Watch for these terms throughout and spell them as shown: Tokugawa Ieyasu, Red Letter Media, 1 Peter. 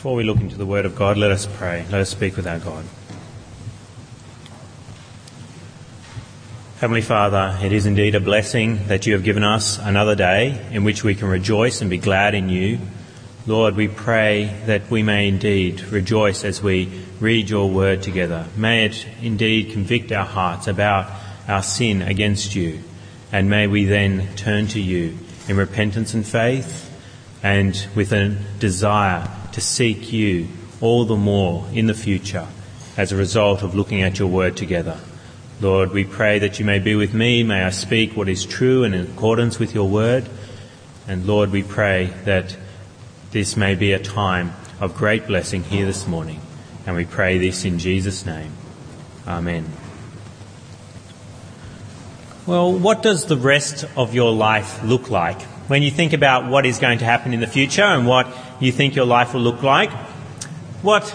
Before we look into the Word of God, let us pray. Let us speak with our God. Heavenly Father, it is indeed a blessing that you have given us another day in which we can rejoice and be glad in you. Lord, we pray that we may indeed rejoice as we read your Word together. May it indeed convict our hearts about our sin against you, and may we then turn to you in repentance and faith, and with a desire to seek you all the more in the future as a result of looking at your word together. Lord, we pray that you may be with me. May I speak what is true and in accordance with your word. And Lord, we pray that this may be a time of great blessing here this morning. And we pray this in Jesus' name. Amen. Well, what does the rest of your life look like? When you think about what is going to happen in the future and what you think your life will look like, what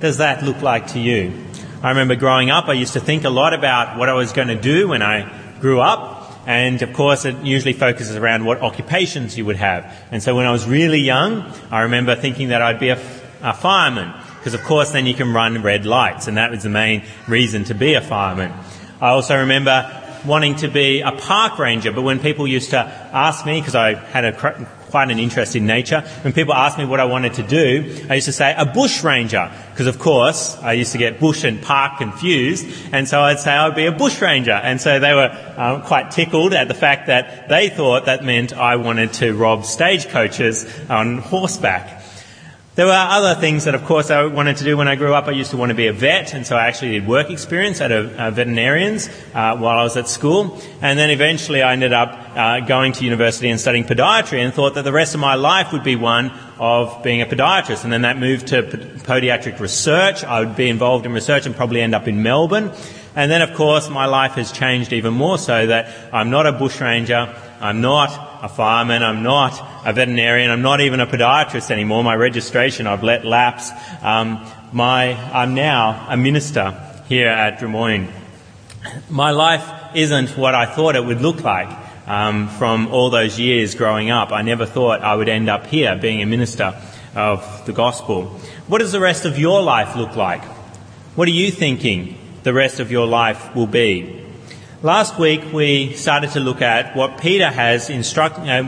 does that look like to you? I remember growing up, I used to think a lot about what I was going to do when I grew up. And of course, it usually focuses around what occupations you would have. And so when I was really young, I remember thinking that I'd be a fireman, because of course then you can run red lights. And that was the main reason to be a fireman. I also remember wanting to be a park ranger, but when people used to ask me, because I had quite an interest in nature, when people asked me what I wanted to do, I used to say a bush ranger, because of course I used to get bush and park confused, and so I'd say I'd be a bush ranger. And so they were quite tickled at the fact that they thought that meant I wanted to rob stagecoaches on horseback. There were other things that, of course, I wanted to do when I grew up. I used to want to be a vet, and so I actually did work experience at a veterinarian's while I was at school. And then eventually I ended up going to university and studying podiatry, and thought that the rest of my life would be one of being a podiatrist. And then that moved to podiatric research. I would be involved in research and probably end up in Melbourne. And then, of course, my life has changed even more so that I'm not a bushranger, I'm not a fireman, I'm not a veterinarian, I'm not even a podiatrist anymore. My registration I've let lapse. I'm now a minister here at Drummoyne. My life isn't what I thought it would look like from all those years growing up. I never thought I would end up here being a minister of the gospel. What does the rest of your life look like? What are you thinking the rest of your life will be? Last week we started to look at what Peter has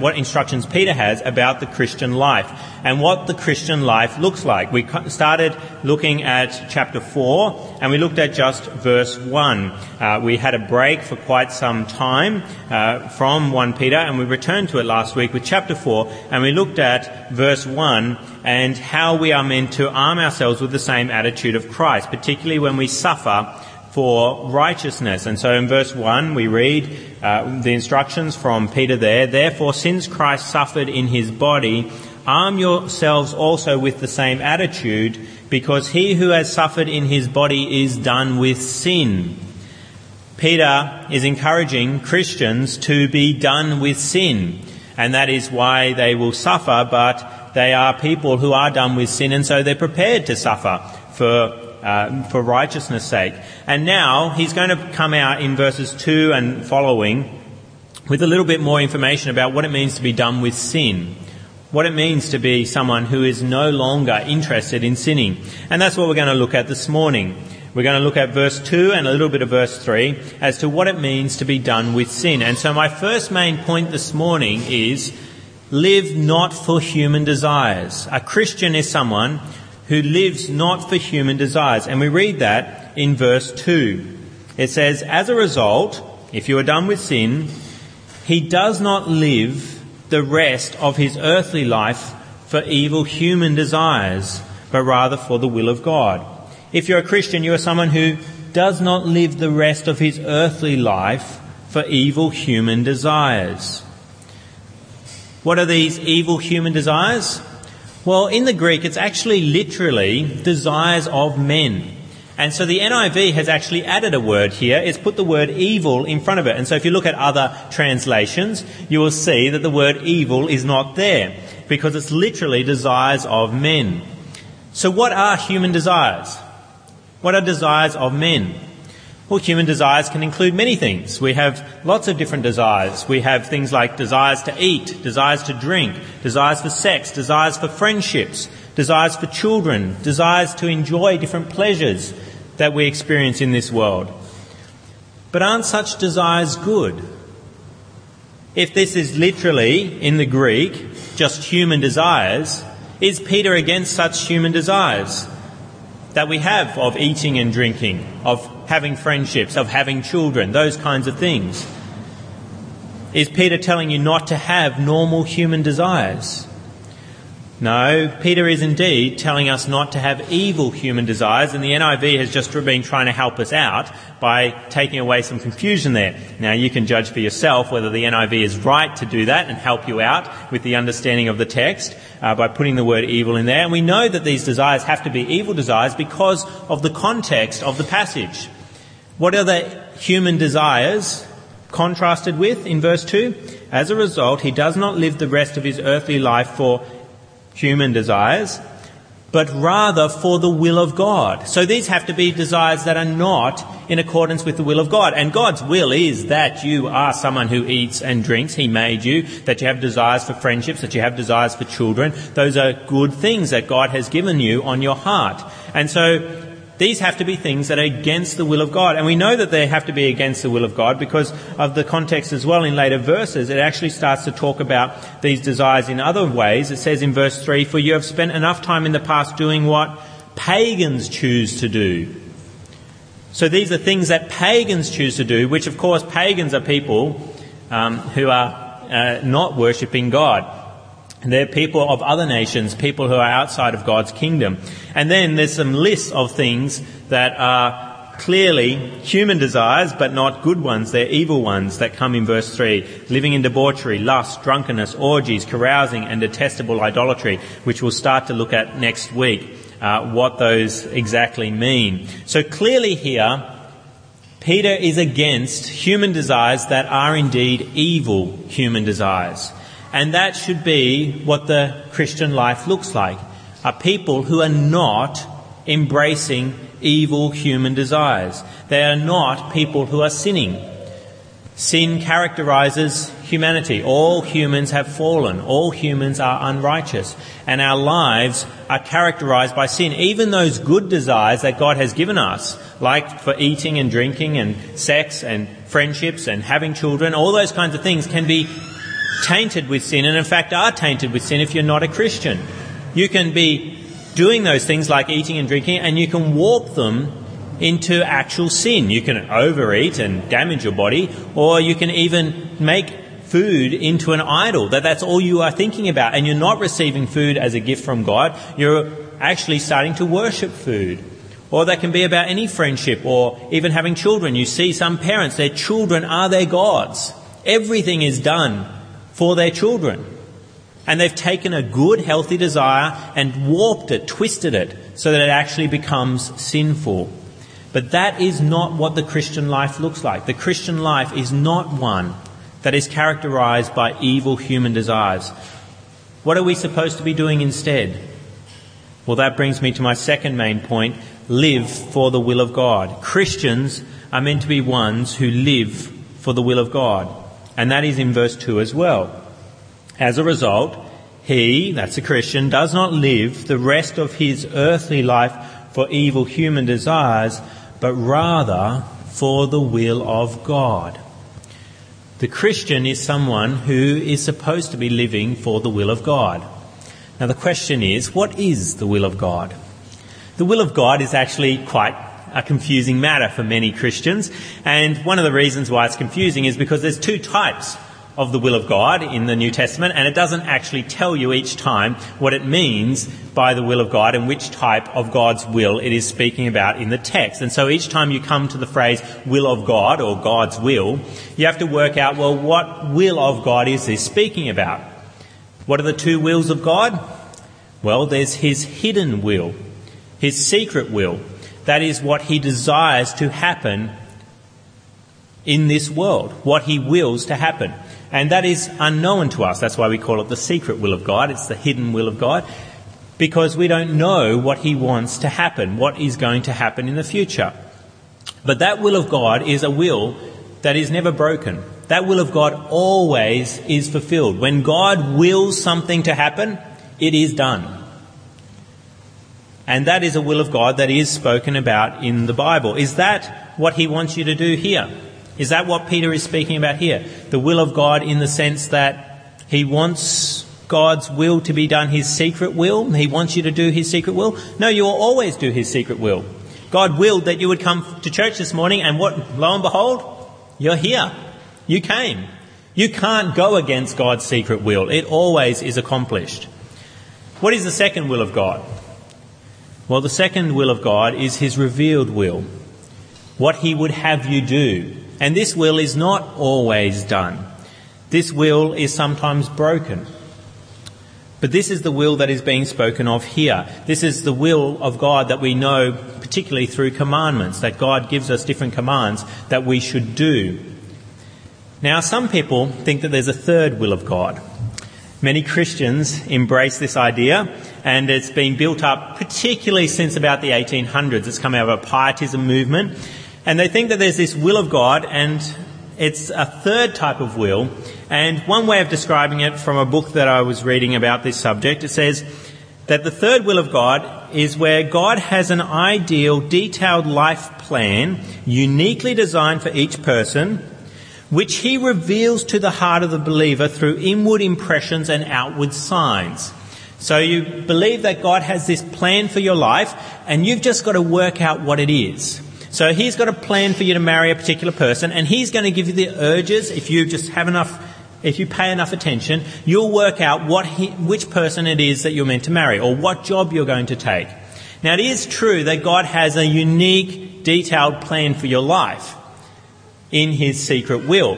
what instructions Peter has about the Christian life and what the Christian life looks like. We started looking at chapter 4 and we looked at just verse 1. We had a break for quite some time from 1 Peter, and we returned to it last week with chapter 4, and we looked at verse 1 and how we are meant to arm ourselves with the same attitude of Christ, particularly when we suffer for righteousness. And so in verse 1 we read the instructions from Peter there. Therefore, since Christ suffered in his body, arm yourselves also with the same attitude, because he who has suffered in his body is done with sin. Peter is encouraging Christians to be done with sin, and that is why they will suffer, but they are people who are done with sin, and so they're prepared to suffer for righteousness' sake. And now he's going to come out in verses 2 and following with a little bit more information about what it means to be done with sin, what it means to be someone who is no longer interested in sinning. And that's what we're going to look at this morning. We're going to look at verse 2 and a little bit of verse 3 as to what it means to be done with sin. And so my first main point this morning is live not for human desires. A Christian is someone who lives not for human desires. And we read that in verse 2. It says, as a result, if you are done with sin, he does not live the rest of his earthly life for evil human desires, but rather for the will of God. If you're a Christian, you are someone who does not live the rest of his earthly life for evil human desires. What are these evil human desires? Well, in the Greek, it's actually literally desires of men. And so the NIV has actually added a word here. It's put the word evil in front of it. And so if you look at other translations, you will see that the word evil is not there, because it's literally desires of men. So what are human desires? What are desires of men? Well, human desires can include many things. We have lots of different desires. We have things like desires to eat, desires to drink, desires for sex, desires for friendships, desires for children, desires to enjoy different pleasures that we experience in this world. But aren't such desires good? If this is literally, in the Greek, just human desires, is Peter against such human desires that we have of eating and drinking, of having friendships, of having children, those kinds of things? Is Peter telling you not to have normal human desires? No, Peter is indeed telling us not to have evil human desires, and the NIV has just been trying to help us out by taking away some confusion there. Now, you can judge for yourself whether the NIV is right to do that and help you out with the understanding of the text by putting the word evil in there. And we know that these desires have to be evil desires because of the context of the passage. What are the human desires contrasted with in verse 2? As a result, he does not live the rest of his earthly life for human desires, but rather for the will of God. So these have to be desires that are not in accordance with the will of God. And God's will is that you are someone who eats and drinks. He made you, that you have desires for friendships, that you have desires for children. Those are good things that God has given you on your heart. And so these have to be things that are against the will of God. And we know that they have to be against the will of God because of the context as well. In later verses, it actually starts to talk about these desires in other ways. It says in verse 3, "For you have spent enough time in the past doing what pagans choose to do." So these are things that pagans choose to do, which of course pagans are people who are not worshipping God. They're people of other nations, people who are outside of God's kingdom. And then there's some lists of things that are clearly human desires, but not good ones. They're evil ones that come in verse 3. Living in debauchery, lust, drunkenness, orgies, carousing, and detestable idolatry, which we'll start to look at next week, what those exactly mean. So clearly here, Peter is against human desires that are indeed evil human desires. And that should be what the Christian life looks like, are people who are not embracing evil human desires. They are not people who are sinning. Sin characterizes humanity. All humans have fallen. All humans are unrighteous. And our lives are characterized by sin. Even those good desires that God has given us, like for eating and drinking and sex and friendships and having children, all those kinds of things can be tainted with sin, and in fact are tainted with sin if you're not a Christian. You can be doing those things like eating and drinking, and you can walk them into actual sin. You can overeat and damage your body, or you can even make food into an idol, that's all you are thinking about, and you're not receiving food as a gift from God. You're actually starting to worship food. Or that can be about any friendship, or even having children. You see some parents, their children are their gods. Everything is done for their children. And they've taken a good, healthy desire and warped it, twisted it, so that it actually becomes sinful. But that is not what the Christian life looks like. The Christian life is not one that is characterized by evil human desires. What are we supposed to be doing instead? Well, that brings me to my second main point: live for the will of God. Christians are meant to be ones who live for the will of God. And that is in verse 2 as well. As a result, he, that's a Christian, does not live the rest of his earthly life for evil human desires, but rather for the will of God. The Christian is someone who is supposed to be living for the will of God. Now the question is, what is the will of God? The will of God is actually quite a confusing matter for many Christians, and one of the reasons why it's confusing is because there's two types of the will of God in the New Testament, and it doesn't actually tell you each time what it means by the will of God and which type of God's will it is speaking about in the text. And so each time you come to the phrase will of God or God's will, you have to work out, well, what will of God is this speaking about? What are the two wills of God? Well, there's his hidden will, his secret will. That is what he desires to happen in this world, what he wills to happen. And that is unknown to us. That's why we call it the secret will of God. It's the hidden will of God, because we don't know what he wants to happen, what is going to happen in the future. But that will of God is a will that is never broken. That will of God always is fulfilled. When God wills something to happen, it is done. And that is a will of God that is spoken about in the Bible. Is that what he wants you to do here? Is that what Peter is speaking about here? The will of God in the sense that he wants God's will to be done, his secret will. He wants you to do his secret will. No, you will always do his secret will. God willed that you would come to church this morning, and what? Lo and behold, you're here. You came. You can't go against God's secret will. It always is accomplished. What is the second will of God? Well, the second will of God is his revealed will, what he would have you do. And this will is not always done. This will is sometimes broken. But this is the will that is being spoken of here. This is the will of God that we know, particularly through commandments, that God gives us different commands that we should do. Now, some people think that there's a third will of God. Many Christians embrace this idea, and it's been built up particularly since about the 1800s. It's come out of a pietism movement, and they think that there's this will of God, and it's a third type of will. And one way of describing it from a book that I was reading about this subject, it says that the third will of God is where God has an ideal, detailed life plan uniquely designed for each person, which he reveals to the heart of the believer through inward impressions and outward signs. So you believe that God has this plan for your life, and you've just got to work out what it is. So he's got a plan for you to marry a particular person, and he's going to give you the urges. If you just have enough, if you pay enough attention, you'll work out which person it is that you're meant to marry, or what job you're going to take. Now, it is true that God has a unique, detailed plan for your life in his secret will.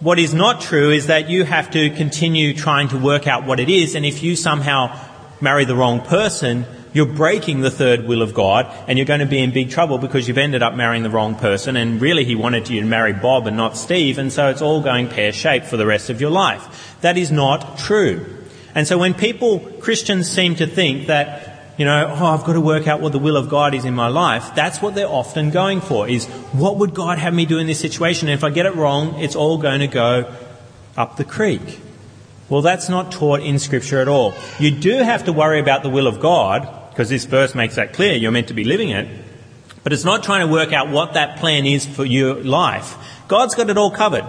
What is not true is that you have to continue trying to work out what it is, and if you somehow marry the wrong person, you're breaking the third will of God, and you're going to be in big trouble because you've ended up marrying the wrong person, and really he wanted you to marry Bob and not Steve, and so it's all going pear-shaped for the rest of your life. That is not true. And so when Christians seem to think that, I've got to work out what the will of God is in my life, that's what they're often going for, is what would God have me do in this situation? And if I get it wrong, it's all going to go up the creek. Well, that's not taught in Scripture at all. You do have to worry about the will of God, because this verse makes that clear. You're meant to be living it. But it's not trying to work out what that plan is for your life. God's got it all covered.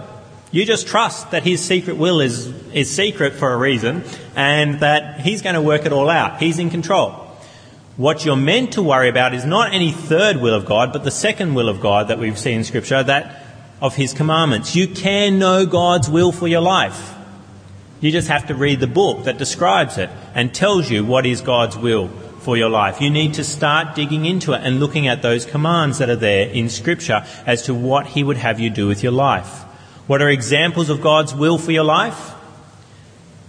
You just trust that his secret will is secret for a reason, and that he's going to work it all out. He's in control. What you're meant to worry about is not any third will of God, but the second will of God that we've seen in Scripture, that of his commandments. You can know God's will for your life. You just have to read the book that describes it and tells you what is God's will for your life. You need to start digging into it and looking at those commands that are there in Scripture as to what he would have you do with your life. What are examples of God's will for your life?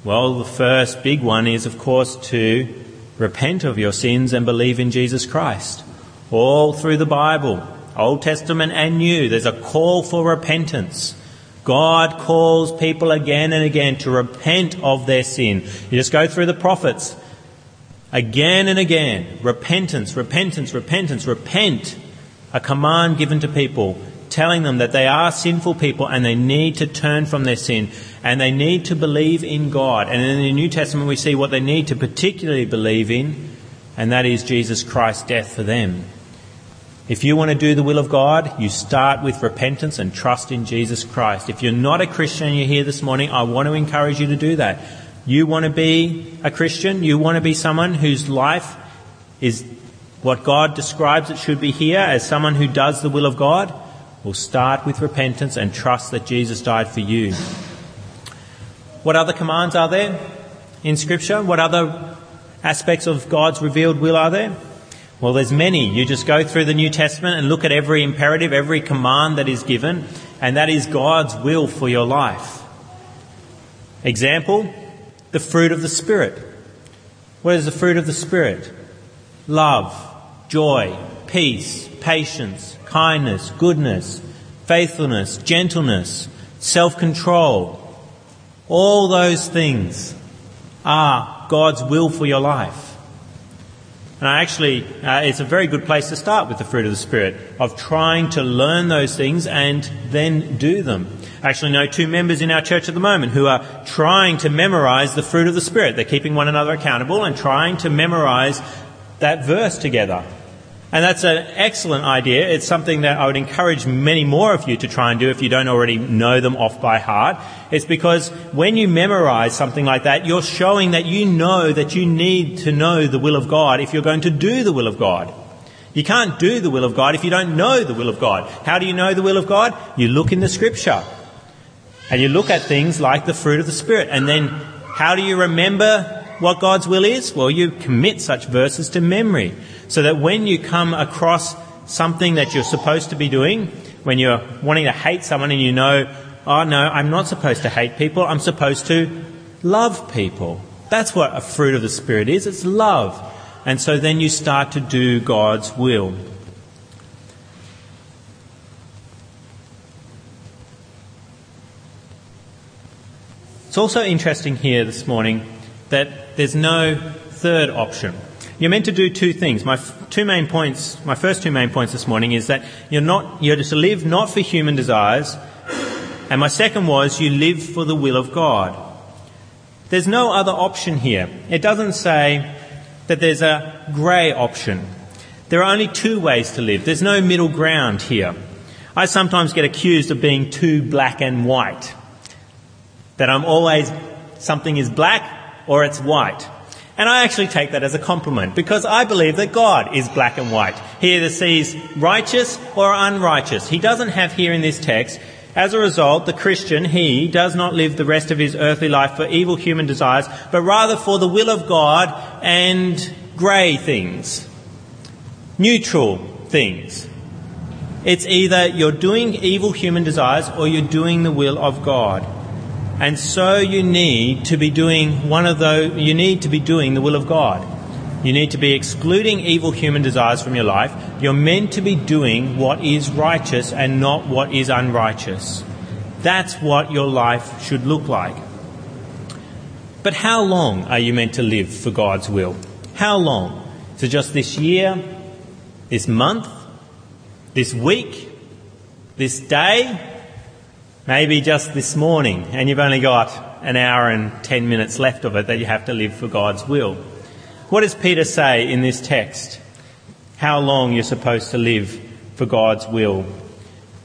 Well, the first big one is, of course, to repent of your sins and believe in Jesus Christ. All through the Bible, Old Testament and New, there's a call for repentance. God calls people again and again to repent of their sin. You just go through the prophets. Again and again, repentance, repentance, repentance, repent. A command given to people, telling them that they are sinful people and they need to turn from their sin and they need to believe in God. And in the New Testament we see what they need to particularly believe in, and that is Jesus Christ's death for them. If you want to do the will of God, you start with repentance and trust in Jesus Christ. If you're not a Christian and you're here this morning, I want to encourage you to do that. You want to be a Christian, you want to be someone whose life is what God describes it should be here, as someone who does the will of God. We'll start with repentance and trust that Jesus died for you. What other commands are there in Scripture? What other aspects of God's revealed will are there? Well, there's many. You just go through the New Testament and look at every imperative, every command that is given, and that is God's will for your life. Example, the fruit of the Spirit. What is the fruit of the Spirit? Love, joy, peace, patience, kindness, goodness, faithfulness, gentleness, self-control. All those things are God's will for your life. And I actually, it's a very good place to start with the fruit of the Spirit, of trying to learn those things and then do them. I actually know two members in our church at the moment who are trying to memorise the fruit of the Spirit. They're keeping one another accountable and trying to memorise that verse together. And that's an excellent idea. It's something that I would encourage many more of you to try and do if you don't already know them off by heart. It's because when you memorise something like that, you're showing that you know that you need to know the will of God if you're going to do the will of God. You can't do the will of God if you don't know the will of God. How do you know the will of God? You look in the Scripture. And you look at things like the fruit of the Spirit. And then how do you remember what God's will is? Well, you commit such verses to memory so that when you come across something that you're supposed to be doing, when you're wanting to hate someone and you know, oh no, I'm not supposed to hate people, I'm supposed to love people. That's what a fruit of the Spirit is, it's love. And so then you start to do God's will. It's also interesting here this morning that there's no third option. You're meant to do two things. My first two main points this morning is that you're to live not for human desires, and my second was you live for the will of God. There's no other option here. It doesn't say that there's a grey option. There are only two ways to live. There's no middle ground here. I sometimes get accused of being too black and white. That I'm always, something is black or it's white. And I actually take that as a compliment because I believe that God is black and white. He either sees righteous or unrighteous. He doesn't have here in this text. As a result, the Christian, he does not live the rest of his earthly life for evil human desires, but rather for the will of God and grey things, neutral things. It's either you're doing evil human desires or you're doing the will of God. And so you need to be doing you need to be doing the will of God. You need to be excluding evil human desires from your life. You're meant to be doing what is righteous and not what is unrighteous. That's what your life should look like. But how long are you meant to live for God's will? How long? So just this year, this month, this week, this day? Maybe just this morning, and you've only got an hour and 10 minutes left of it that you have to live for God's will. What does Peter say in this text? How long you're supposed to live for God's will?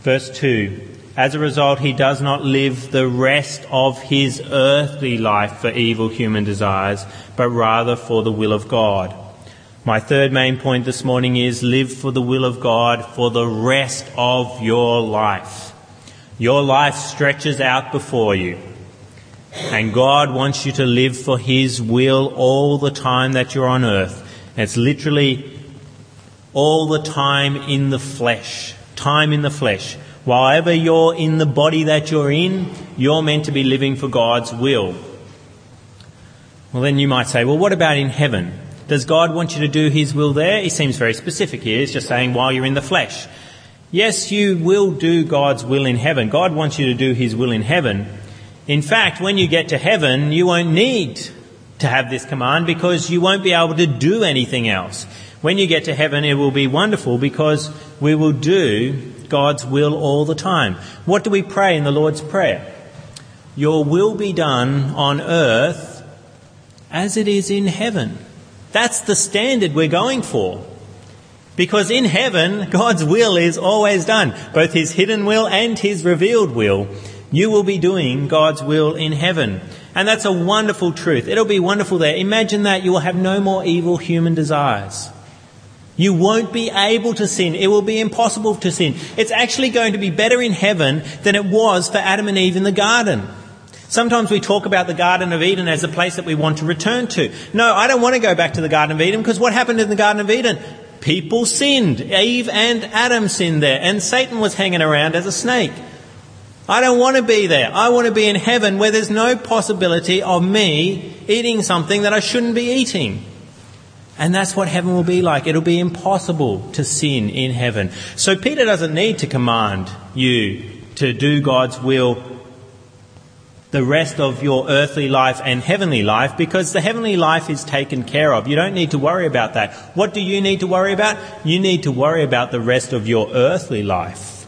Verse 2, as a result, he does not live the rest of his earthly life for evil human desires, but rather for the will of God. My third main point this morning is live for the will of God for the rest of your life. Your life stretches out before you, and God wants you to live for his will all the time that you're on earth. And it's literally all the time in the flesh, Wherever you're in the body that you're in, you're meant to be living for God's will. Well, then you might say, well, what about in heaven? Does God want you to do his will there? He seems very specific here. He's just saying while you're in the flesh. Yes, you will do God's will in heaven. God wants you to do his will in heaven. In fact, when you get to heaven, you won't need to have this command because you won't be able to do anything else. When you get to heaven, it will be wonderful because we will do God's will all the time. What do we pray in the Lord's Prayer? Your will be done on earth as it is in heaven. That's the standard we're going for. Because in heaven, God's will is always done, both his hidden will and his revealed will. You will be doing God's will in heaven. And that's a wonderful truth. It'll be wonderful there. Imagine that you will have no more evil human desires. You won't be able to sin. It will be impossible to sin. It's actually going to be better in heaven than it was for Adam and Eve in the garden. Sometimes we talk about the Garden of Eden as a place that we want to return to. No, I don't want to go back to the Garden of Eden because what happened in the Garden of Eden? People sinned. Eve and Adam sinned there. And Satan was hanging around as a snake. I don't want to be there. I want to be in heaven where there's no possibility of me eating something that I shouldn't be eating. And that's what heaven will be like. It'll be impossible to sin in heaven. So Peter doesn't need to command you to do God's will the rest of your earthly life and heavenly life, because the heavenly life is taken care of. You don't need to worry about that. What do you need to worry about? You need to worry about the rest of your earthly life,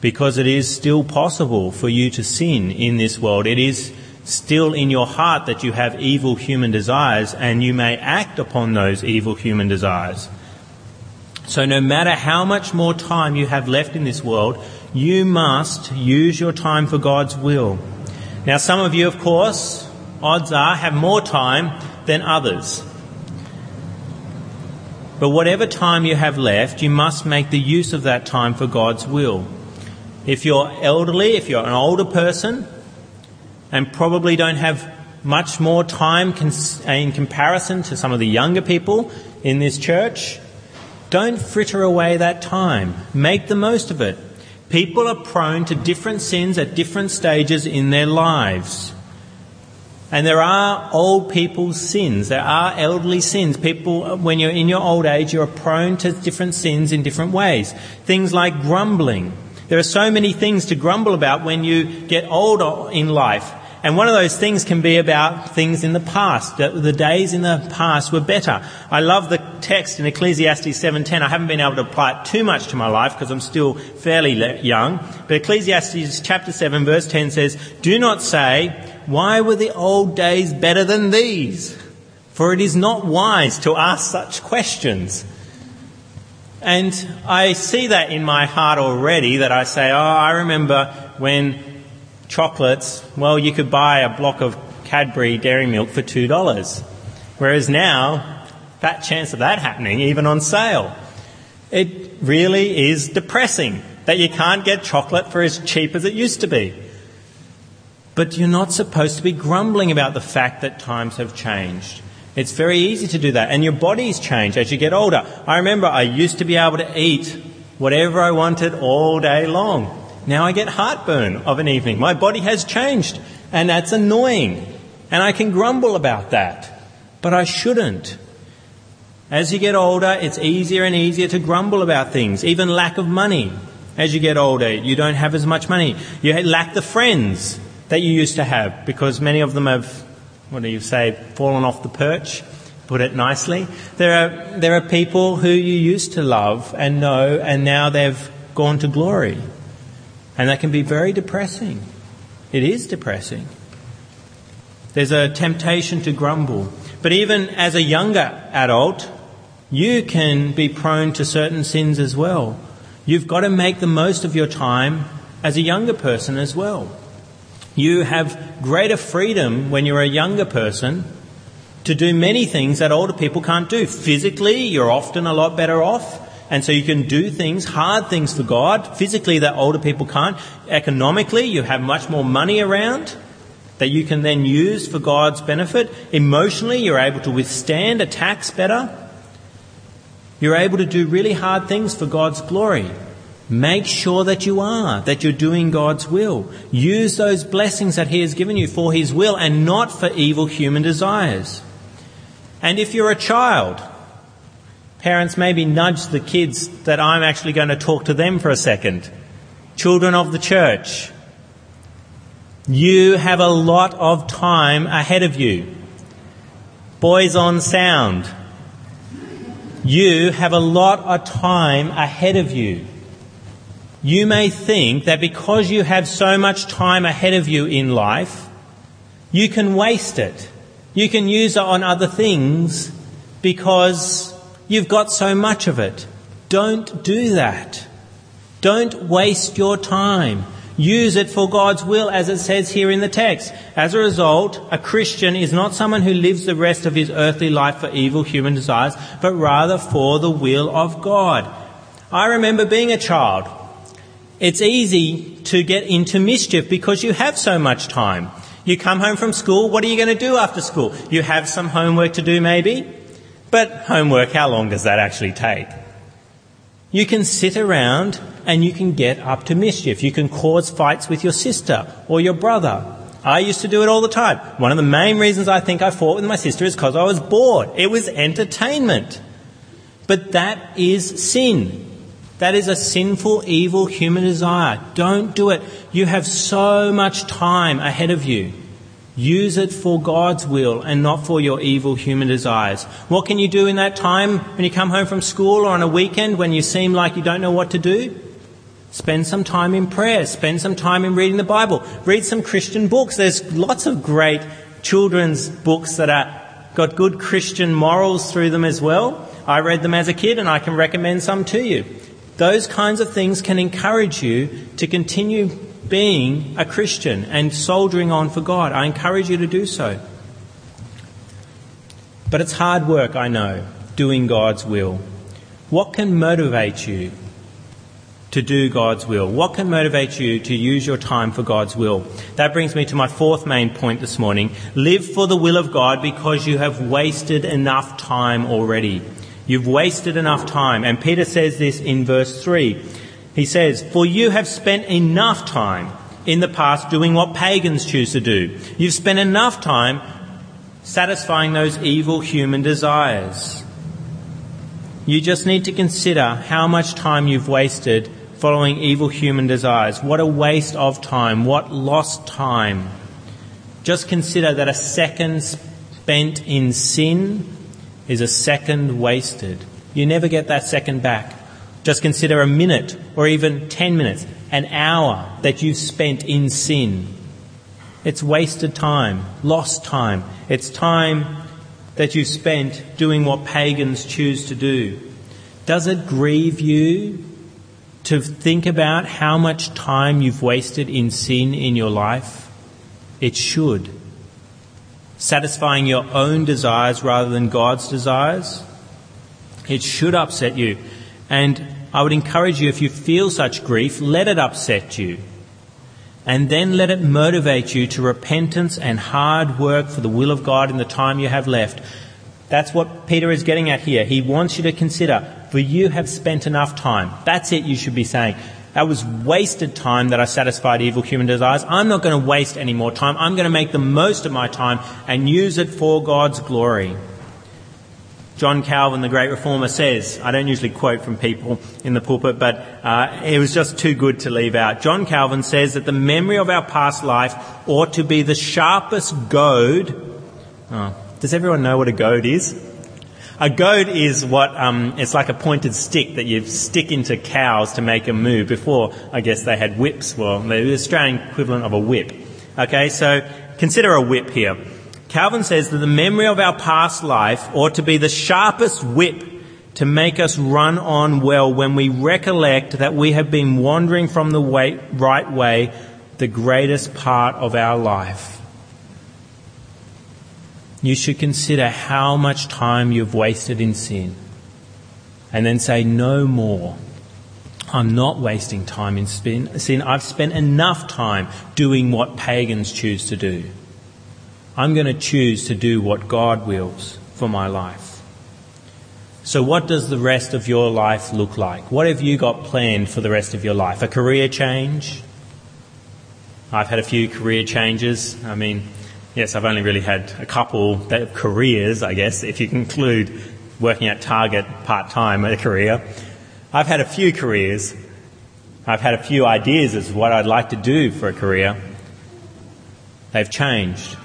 because it is still possible for you to sin in this world. It is still in your heart that you have evil human desires, and you may act upon those evil human desires. So no matter how much more time you have left in this world, you must use your time for God's will. Now, some of you, of course, odds are, have more time than others. But whatever time you have left, you must make the use of that time for God's will. If you're elderly, if you're an older person, and probably don't have much more time in comparison to some of the younger people in this church, don't fritter away that time. Make the most of it. People are prone to different sins at different stages in their lives. And there are old people's sins. There are elderly sins. People, when you're in your old age, you're prone to different sins in different ways. Things like grumbling. There are so many things to grumble about when you get older in life. And one of those things can be about things in the past, that the days in the past were better. I love the text in Ecclesiastes 7:10. I haven't been able to apply it too much to my life because I'm still fairly young. But Ecclesiastes chapter 7 verse 10 says, "Do not say, 'Why were the old days better than these?' For it is not wise to ask such questions." And I see that in my heart already, that I say, I remember when chocolates, you could buy a block of Cadbury dairy milk for $2. Whereas now, that chance of that happening, even on sale, it really is depressing that you can't get chocolate for as cheap as it used to be. But you're not supposed to be grumbling about the fact that times have changed. It's very easy to do that, and your bodies change as you get older. I remember I used to be able to eat whatever I wanted all day long. Now I get heartburn of an evening. My body has changed, and that's annoying. And I can grumble about that, but I shouldn't. As you get older, it's easier and easier to grumble about things, even lack of money. As you get older, you don't have as much money. You lack the friends that you used to have, because many of them have, fallen off the perch, put it nicely. There are people who you used to love and know, and now they've gone to glory. And that can be very depressing. It is depressing. There's a temptation to grumble. But even as a younger adult, you can be prone to certain sins as well. You've got to make the most of your time as a younger person as well. You have greater freedom when you're a younger person to do many things that older people can't do. Physically, you're often a lot better off. And so you can do things, hard things for God, physically that older people can't. Economically, you have much more money around that you can then use for God's benefit. Emotionally, you're able to withstand attacks better. You're able to do really hard things for God's glory. Make sure that you're doing God's will. Use those blessings that He has given you for His will and not for evil human desires. And if you're a child, parents, maybe nudge the kids that I'm actually going to talk to them for a second. Children of the church, you have a lot of time ahead of you. Boys on sound, you have a lot of time ahead of you. You may think that because you have so much time ahead of you in life, you can waste it. You can use it on other things because you've got so much of it. Don't do that. Don't waste your time. Use it for God's will, as it says here in the text. As a result, a Christian is not someone who lives the rest of his earthly life for evil human desires, but rather for the will of God. I remember being a child. It's easy to get into mischief because you have so much time. You come home from school. What are you going to do after school? You have some homework to do, maybe. But homework, how long does that actually take? You can sit around and you can get up to mischief. You can cause fights with your sister or your brother. I used to do it all the time. One of the main reasons I think I fought with my sister is because I was bored. It was entertainment. But that is sin. That is a sinful, evil human desire. Don't do it. You have so much time ahead of you. Use it for God's will and not for your evil human desires. What can you do in that time when you come home from school or on a weekend when you seem like you don't know what to do? Spend some time in prayer. Spend some time in reading the Bible. Read some Christian books. There's lots of great children's books that have got good Christian morals through them as well. I read them as a kid and I can recommend some to you. Those kinds of things can encourage you to continue being a Christian and soldiering on for God. I encourage you to do so. But it's hard work, I know, doing God's will. What can motivate you to do God's will? What can motivate you to use your time for God's will? That brings me to my fourth main point this morning. Live for the will of God because you have wasted enough time already. You've wasted enough time. And Peter says this in verse 3. He says, "For you have spent enough time in the past doing what pagans choose to do. You've spent enough time satisfying those evil human desires." You just need to consider how much time you've wasted following evil human desires. What a waste of time. What lost time. Just consider that a second spent in sin is a second wasted. You never get that second back. Just consider a minute or even 10 minutes, an hour that you spent in sin. It's wasted time, lost time. It's time that you spent doing what pagans choose to do. Does it grieve you to think about how much time you've wasted in sin in your life? It should. Satisfying your own desires rather than God's desires? It should upset you. And I would encourage you, if you feel such grief, let it upset you. And then let it motivate you to repentance and hard work for the will of God in the time you have left. That's what Peter is getting at here. He wants you to consider, for you have spent enough time. That's it, you should be saying. That was wasted time that I satisfied evil human desires. I'm not going to waste any more time. I'm going to make the most of my time and use it for God's glory. John Calvin, the great reformer, says, I don't usually quote from people in the pulpit, but it was just too good to leave out. John Calvin says that the memory of our past life ought to be the sharpest goad. Oh, does everyone know what a goad is? A goad is what, it's like a pointed stick that you stick into cows to make them move. Before, I guess they had whips. Well, they're the Australian equivalent of a whip. Okay, so consider a whip here. Calvin says that the memory of our past life ought to be the sharpest whip to make us run on well when we recollect that we have been wandering from the right way the greatest part of our life. You should consider how much time you've wasted in sin and then say, no more. I'm not wasting time in sin. I've spent enough time doing what pagans choose to do. I'm going to choose to do what God wills for my life. So what does the rest of your life look like? What have you got planned for the rest of your life? A career change? I've had a few career changes. I mean, yes, I've only really had a couple of careers, I guess, if you include working at Target part-time a career. I've had a few careers. I've had a few ideas as to what I'd like to do for a career. They've changed.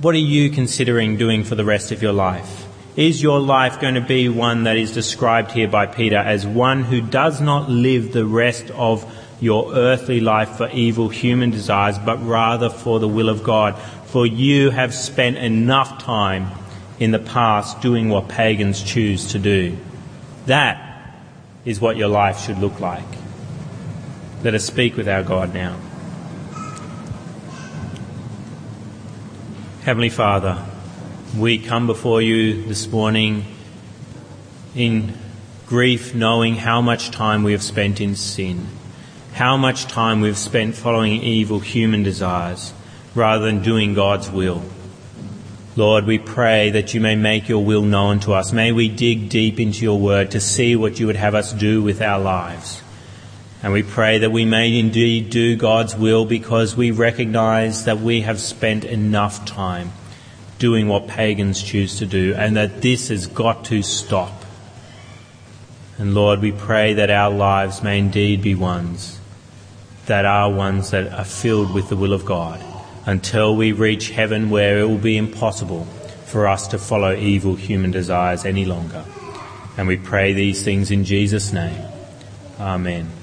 What are you considering doing for the rest of your life? Is your life going to be one that is described here by Peter as one who does not live the rest of your earthly life for evil human desires, but rather for the will of God? For you have spent enough time in the past doing what pagans choose to do. That is what your life should look like. Let us speak with our God now. Heavenly Father, we come before you this morning in grief, knowing how much time we have spent in sin, how much time we have spent following evil human desires rather than doing God's will. Lord, we pray that you may make your will known to us. May we dig deep into your word to see what you would have us do with our lives. And we pray that we may indeed do God's will because we recognise that we have spent enough time doing what pagans choose to do and that this has got to stop. And Lord, we pray that our lives may indeed be ones that are filled with the will of God, until we reach heaven, where it will be impossible for us to follow evil human desires any longer. And we pray these things in Jesus' name. Amen.